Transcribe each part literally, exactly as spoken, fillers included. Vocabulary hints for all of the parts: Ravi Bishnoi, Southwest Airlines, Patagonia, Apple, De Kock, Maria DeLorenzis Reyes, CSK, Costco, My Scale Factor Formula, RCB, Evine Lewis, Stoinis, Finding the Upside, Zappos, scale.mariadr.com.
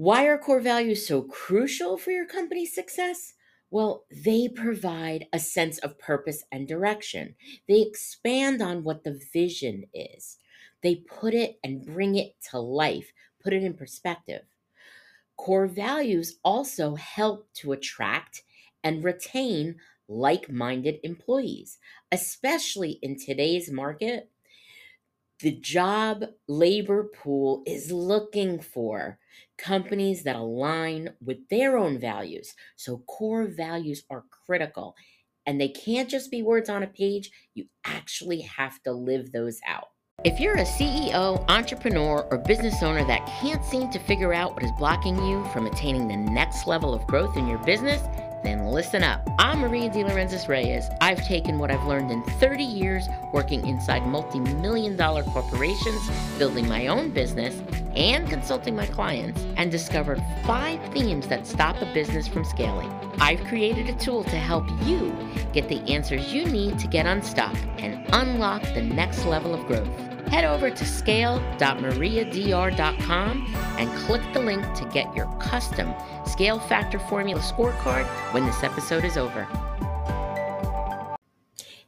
Why are core values so crucial for your company's success? Well, they provide a sense of purpose and direction. They expand on what the vision is. They put it and bring it to life, put it in perspective. Core values also help to attract and retain like-minded employees, especially in today's market. The job labor pool is looking for companies that align with their own values. So core values are critical, and they can't just be words on a page. You actually have to live those out. If you're a C E O, entrepreneur, or business owner that can't seem to figure out what is blocking you from attaining the next level of growth in your business, then listen up. I'm Maria DeLorenzis Reyes. I've taken what I've learned in thirty years working inside multi-million dollar corporations, building my own business, and consulting my clients, and discovered five themes that stop a business from scaling. I've created a tool to help you get the answers you need to get unstuck and unlock the next level of growth. Head over to scale dot maria d r dot com and click the link to get your custom Scale Factor Formula scorecard when this episode is over.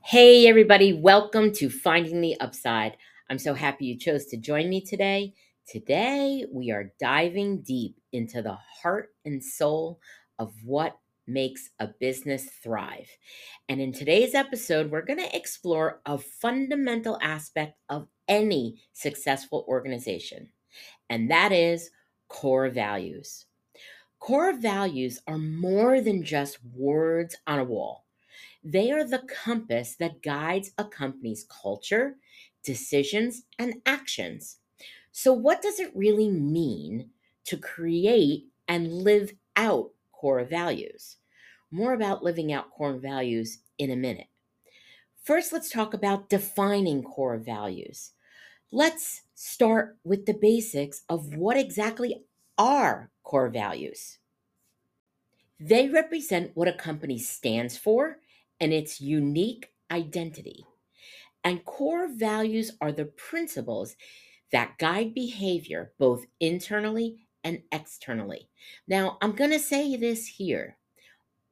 Hey everybody, welcome to Finding the Upside. I'm so happy you chose to join me today. Today we are diving deep into the heart and soul of what makes a business thrive. And in today's episode, we're going to explore a fundamental aspect of any successful organization, and that is core values. Core values are more than just words on a wall. They are the compass that guides a company's culture, decisions, and actions. So what does it really mean to create and live out core values? More about living out core values in a minute. First, let's talk about defining core values. Let's start with the basics of what exactly are core values. They represent what a company stands for and its unique identity. And core values are the principles that guide behavior both internally and externally. Now, I'm going to say this here.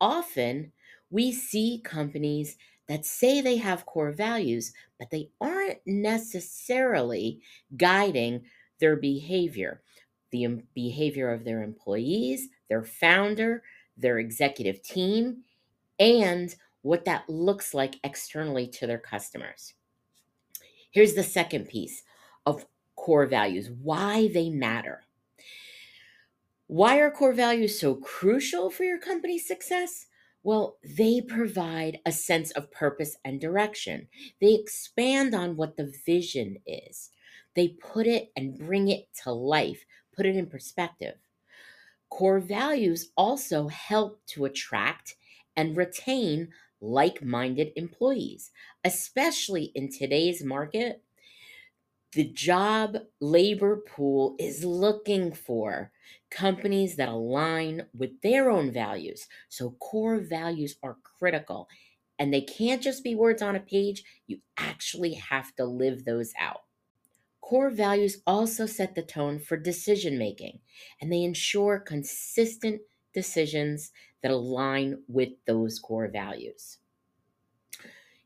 Often we see companies that say they have core values, but they aren't necessarily guiding their behavior, the behavior of their employees, their founder, their executive team, and what that looks like externally to their customers. Here's the second piece of core values, why they matter. Why are core values so crucial for your company's success? Well, they provide a sense of purpose and direction. They expand on what the vision is. They put it and bring it to life, put it in perspective. Core values also help to attract and retain like-minded employees, especially in today's market. The job labor pool is looking for companies that align with their own values. So core values are critical, and they can't just be words on a page. You actually have to live those out. Core values also set the tone for decision-making, and they ensure consistent decisions that align with those core values.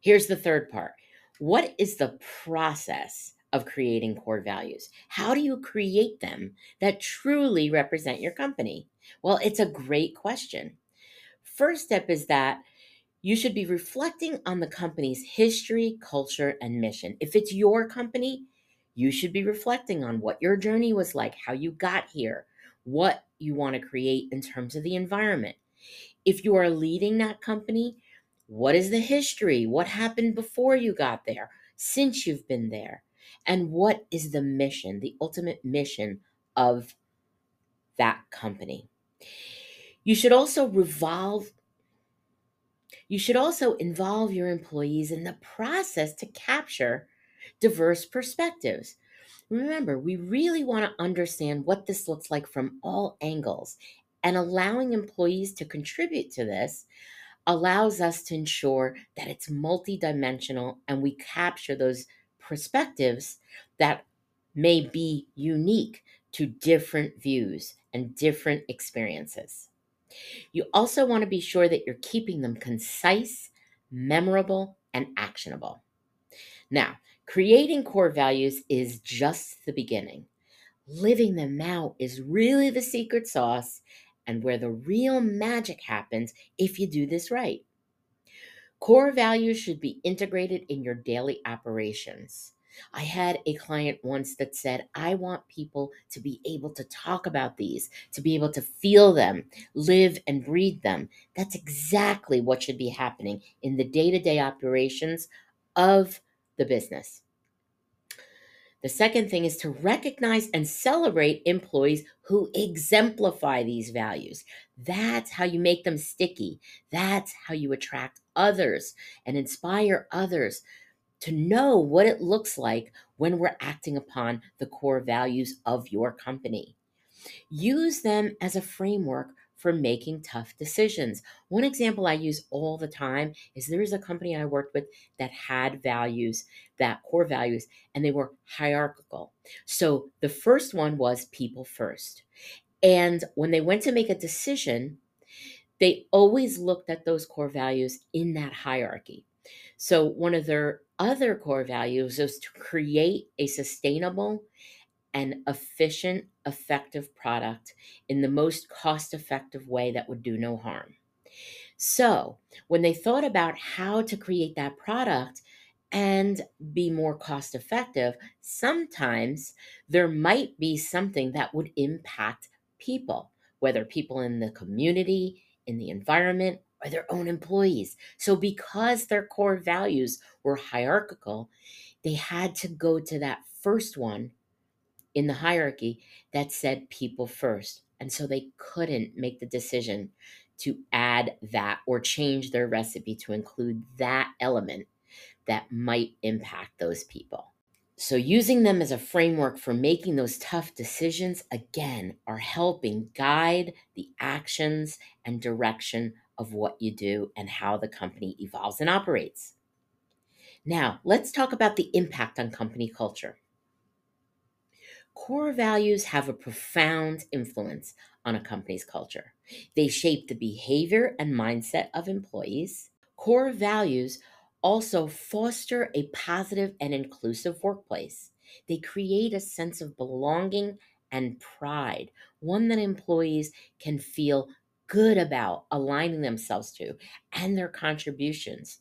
Here's the third part. What is the process of creating core values? How do you create them that truly represent your company? Well, it's a great question. First step is that you should be reflecting on the company's history, culture, and mission. If it's your company, you should be reflecting on what your journey was like, how you got here, what you want to create in terms of the environment. If you are leading that company, what is the history? What happened before you got there, since you've been there? And what is the mission, the ultimate mission of that company? You should also revolve, you should also involve your employees in the process to capture diverse perspectives. Remember, we really want to understand what this looks like from all angles, and allowing employees to contribute to this allows us to ensure that it's multidimensional and we capture those perspectives that may be unique to different views and different experiences. You also want to be sure that you're keeping them concise, memorable, and actionable. Now, creating core values is just the beginning. Living them out is really the secret sauce and where the real magic happens if you do this right. Core values should be integrated in your daily operations. I had a client once that said, I want people to be able to talk about these, to be able to feel them, live and breathe them. That's exactly what should be happening in the day-to-day operations of the business. The second thing is to recognize and celebrate employees who exemplify these values. That's how you make them sticky. That's how you attract others and inspire others to know what it looks like when we're acting upon the core values of your company. Use them as a framework for making tough decisions. One example I use all the time is there is a company I worked with that had values, that core values, and they were hierarchical. So the first one was people first. And when they went to make a decision, they always looked at those core values in that hierarchy. So one of their other core values is to create a sustainable and efficient, effective product in the most cost-effective way that would do no harm. So when they thought about how to create that product and be more cost-effective, sometimes there might be something that would impact people, whether people in the community, in the environment, or their own employees. So because their core values were hierarchical, they had to go to that first one in the hierarchy that said people first. And so they couldn't make the decision to add that or change their recipe to include that element that might impact those people. So using them as a framework for making those tough decisions, again, are helping guide the actions and direction of what you do and how the company evolves and operates. Now, let's talk about the impact on company culture. Core values have a profound influence on a company's culture. They shape the behavior and mindset of employees. Core values also foster a positive and inclusive workplace. They create a sense of belonging and pride, one that employees can feel good about aligning themselves to and their contributions.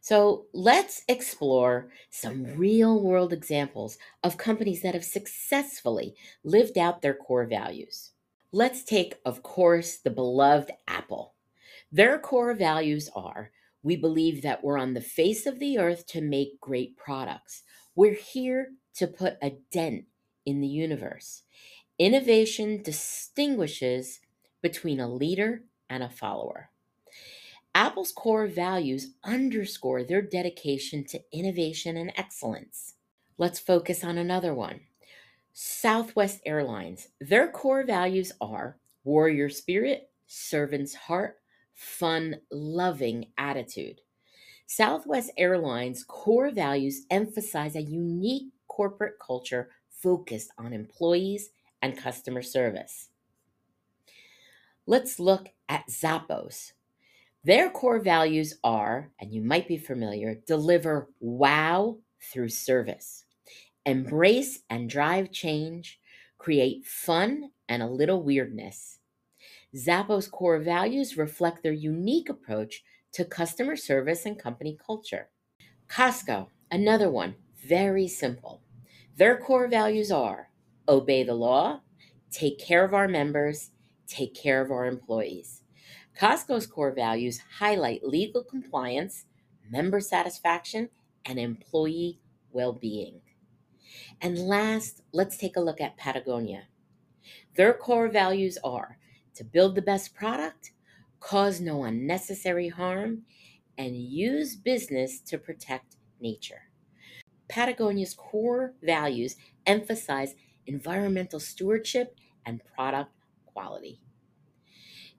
So let's explore some real-world examples of companies that have successfully lived out their core values. Let's take, of course, the beloved Apple. Their core values are, we believe that we're on the face of the earth to make great products. We're here to put a dent in the universe. Innovation distinguishes between a leader and a follower. Apple's core values underscore their dedication to innovation and excellence. Let's focus on another one. Southwest Airlines. Their core values are warrior spirit, servant's heart, fun, loving attitude. Southwest Airlines' core values emphasize a unique corporate culture focused on employees and customer service. Let's look at Zappos. Their core values are, and you might be familiar, deliver wow through service, embrace and drive change, create fun and a little weirdness. Zappos' core values reflect their unique approach to customer service and company culture. Costco, another one, very simple. Their core values are obey the law, take care of our members, take care of our employees. Costco's core values highlight legal compliance, member satisfaction, and employee well-being. And last, let's take a look at Patagonia. Their core values are to build the best product, cause no unnecessary harm, and use business to protect nature. Patagonia's core values emphasize environmental stewardship and product quality.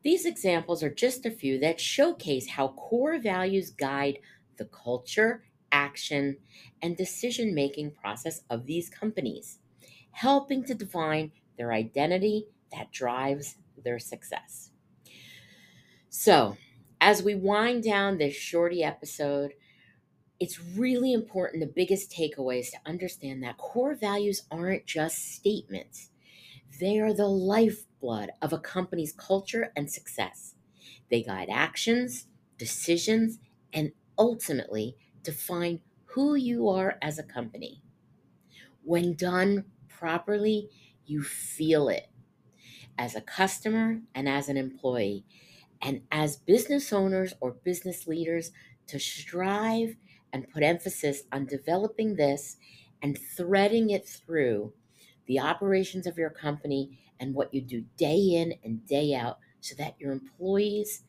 These examples are just a few that showcase how core values guide the culture, action, and decision-making process of these companies, helping to define their identity that drives their success. So as we wind down this shorty episode, it's really important, the biggest takeaway is to understand that core values aren't just statements. They are the lifeblood of a company's culture and success. They guide actions, decisions, and ultimately define who you are as a company. When done properly, you feel it as a customer and as an employee, and as business owners or business leaders, to strive and put emphasis on developing this and threading it through the operations of your company and what you do day in and day out, so that your employees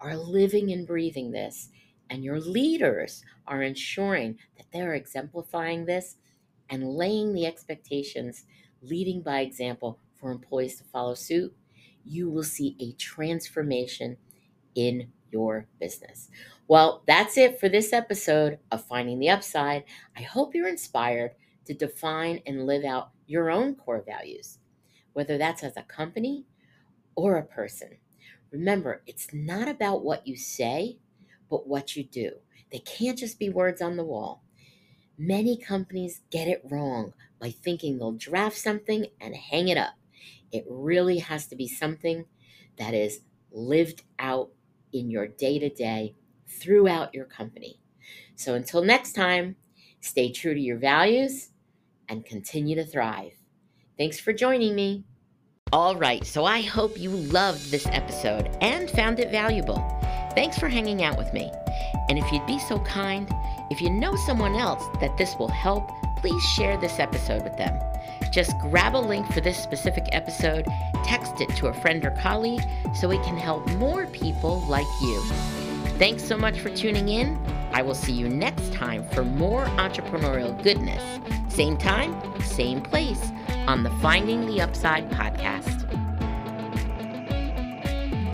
are living and breathing this, and your leaders are ensuring that they're exemplifying this and laying the expectations, leading by example for employees to follow suit. You will see a transformation in your business. Well, that's it for this episode of Finding the Upside. I hope you're inspired to define and live out your own core values, whether that's as a company or a person. Remember, it's not about what you say, but what you do. They can't just be words on the wall. Many companies get it wrong by thinking they'll draft something and hang it up. It really has to be something that is lived out in your day-to-day throughout your company. So until next time, stay true to your values and continue to thrive. Thanks for joining me. All right, so I hope you loved this episode and found it valuable. Thanks for hanging out with me. And if you'd be so kind, if you know someone else that this will help, please share this episode with them. Just grab a link for this specific episode, text it to a friend or colleague so it can help more people like you. Thanks so much for tuning in. I will see you next time for more entrepreneurial goodness. Same time, same place on the Finding the Upside podcast.